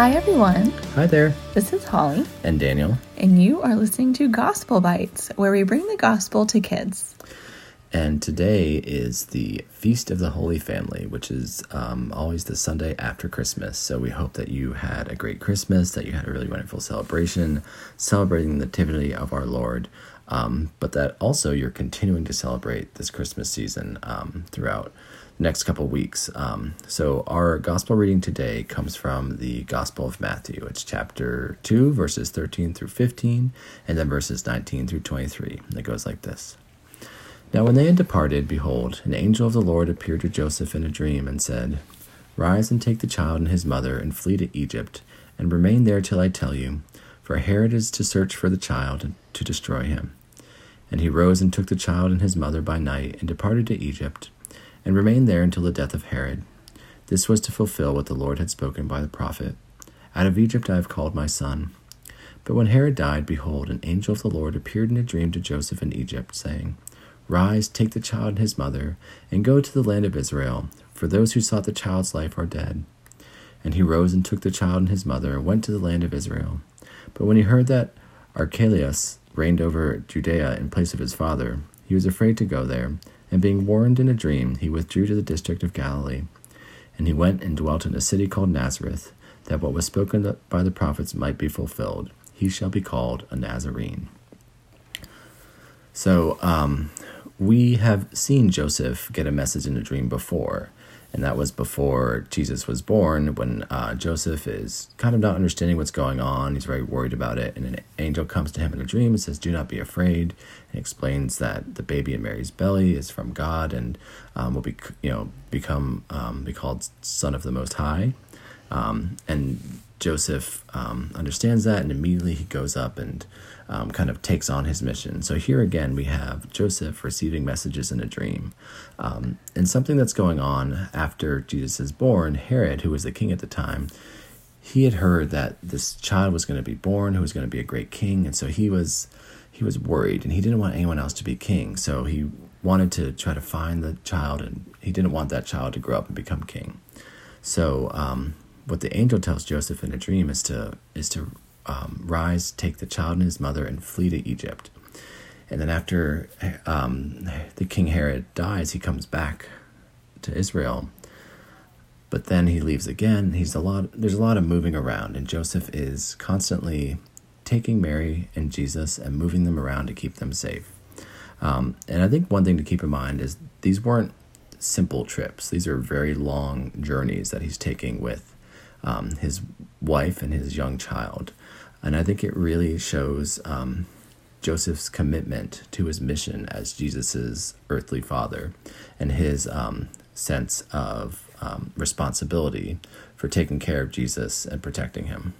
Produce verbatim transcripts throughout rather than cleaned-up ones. Hi, everyone. Hi there. This is Holly. And Daniel. And you are listening to Gospel Bites, where we bring the gospel to kids. And today is the Feast of the Holy Family, which is um, always the Sunday after Christmas. So we hope that you had a great Christmas, that you had a really wonderful celebration, celebrating the Nativity of our Lord, um, but that also you're continuing to celebrate this Christmas season um, throughout the next couple weeks. Um, so our gospel reading today comes from the Gospel of Matthew. It's chapter two, verses thirteen through fifteen, and then verses nineteen through twenty-three. It goes like this. Now when they had departed, behold, an angel of the Lord appeared to Joseph in a dream and said, Rise and take the child and his mother and flee to Egypt, and remain there till I tell you, for Herod is to search for the child and to destroy him. And he rose and took the child and his mother by night and departed to Egypt, and remained there until the death of Herod. This was to fulfill what the Lord had spoken by the prophet, Out of Egypt I have called my son. But when Herod died, behold, an angel of the Lord appeared in a dream to Joseph in Egypt, saying, Rise, take the child and his mother, and go to the land of Israel, for those who sought the child's life are dead. And he rose and took the child and his mother, and went to the land of Israel. But when he heard that Archelaus reigned over Judea in place of his father, he was afraid to go there, and being warned in a dream, he withdrew to the district of Galilee. And he went and dwelt in a city called Nazareth, that what was spoken by the prophets might be fulfilled. He shall be called a Nazarene. So, um... we have seen Joseph get a message in a dream before, and that was before Jesus was born, when uh, Joseph is kind of not understanding what's going on. He's very worried about it, and an angel comes to him in a dream and says, Do not be afraid, and explains that the baby in Mary's belly is from God and um, will be, you know, become um, be called Son of the Most High. Um, and Joseph um, understands that, and immediately he goes up and um, kind of takes on his mission. So here again, we have Joseph receiving messages in a dream. Um, and something that's going on after Jesus is born, Herod, who was the king at the time, he had heard that this child was going to be born, who was going to be a great king. And so he was, he was worried, and he didn't want anyone else to be king. So he wanted to try to find the child, and he didn't want that child to grow up and become king. So, um, what the angel tells Joseph in a dream is to is to um, rise, take the child and his mother, and flee to Egypt. And then after um, the king Herod dies, he comes back to Israel. But then he leaves again. He's a lot. There's a lot of moving around, and Joseph is constantly taking Mary and Jesus and moving them around to keep them safe. Um, and I think one thing to keep in mind is these weren't simple trips. These are very long journeys that he's taking with Um, his wife and his young child. And I think it really shows um, Joseph's commitment to his mission as Jesus's earthly father, and his um, sense of um, responsibility for taking care of Jesus and protecting him.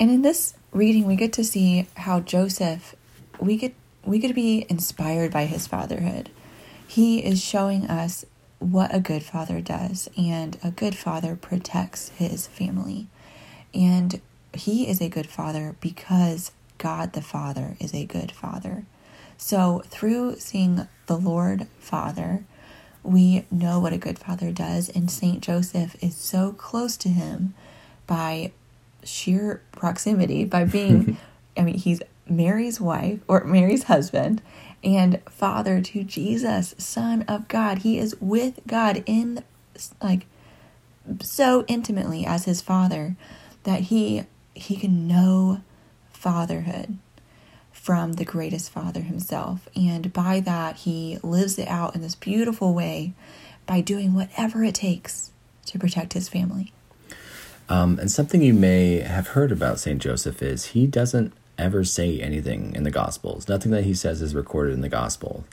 And in this reading, we get to see how Joseph, we get we get to be inspired by his fatherhood. He is showing us what a good father does, and a good father protects his family. And he is a good father because God the Father is a good father. So through seeing the Lord Father, we know what a good father does, and Saint Joseph is so close to him by sheer proximity, by being, I mean, he's Mary's wife, or Mary's husband, and father to Jesus, Son of God. He is with God in, like, so intimately as his father that he he can know fatherhood from the greatest father himself. And by that, he lives it out in this beautiful way by doing whatever it takes to protect his family. Um, and something you may have heard about Saint Joseph is he doesn't ever say anything in the Gospels. Nothing that he says is recorded in the Gospel.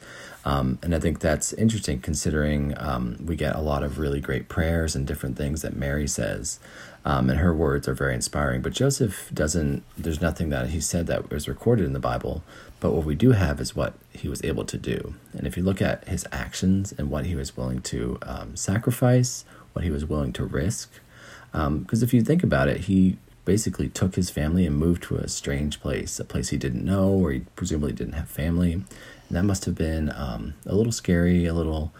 Um, and I think that's interesting, considering um, we get a lot of really great prayers and different things that Mary says. Um, and her words are very inspiring. But Joseph doesn't, there's nothing that he said that was recorded in the Bible. But what we do have is what he was able to do. And if you look at his actions and what he was willing to um, sacrifice, what he was willing to risk, um, because if you think about it, he basically took his family and moved to a strange place, a place he didn't know, or he presumably didn't have family. And that must have been um, a little scary, a little,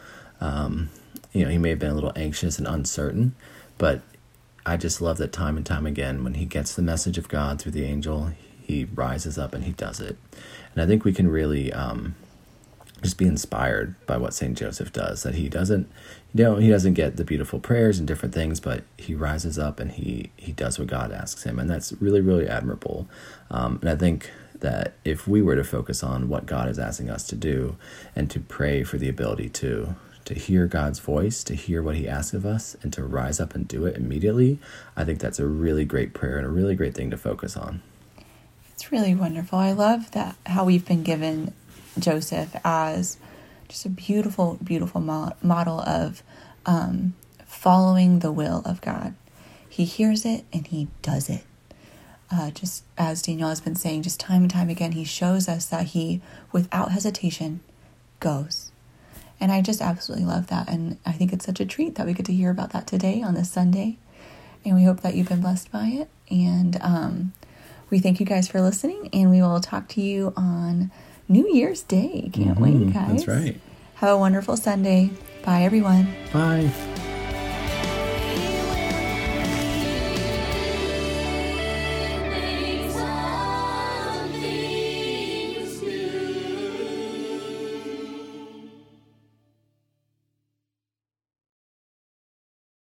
um, you know, he may have been a little anxious and uncertain, but I just love that time and time again, when he gets the message of God through the angel, he rises up and he does it. And I think we can really um, just be inspired by what Saint Joseph does, that he doesn't, you know, he doesn't get the beautiful prayers and different things, but he rises up and he, he does what God asks him. And that's really, really admirable. Um, and I think that if we were to focus on what God is asking us to do and to pray for the ability to, to hear God's voice, to hear what he asks of us, and to rise up and do it immediately, I think that's a really great prayer and a really great thing to focus on. It's really wonderful. I love that, how we've been given Joseph as just a beautiful, beautiful mo- model of um, following the will of God. He hears it and he does it. Uh, just as Danielle has been saying, just time and time again, he shows us that he, without hesitation, goes. And I just absolutely love that. And I think it's such a treat that we get to hear about that today on this Sunday. And we hope that you've been blessed by it. And um, we thank you guys for listening. And we will talk to you on New Year's Day. Can't mm-hmm. wait, guys. That's right. Have a wonderful Sunday. Bye, everyone. Bye.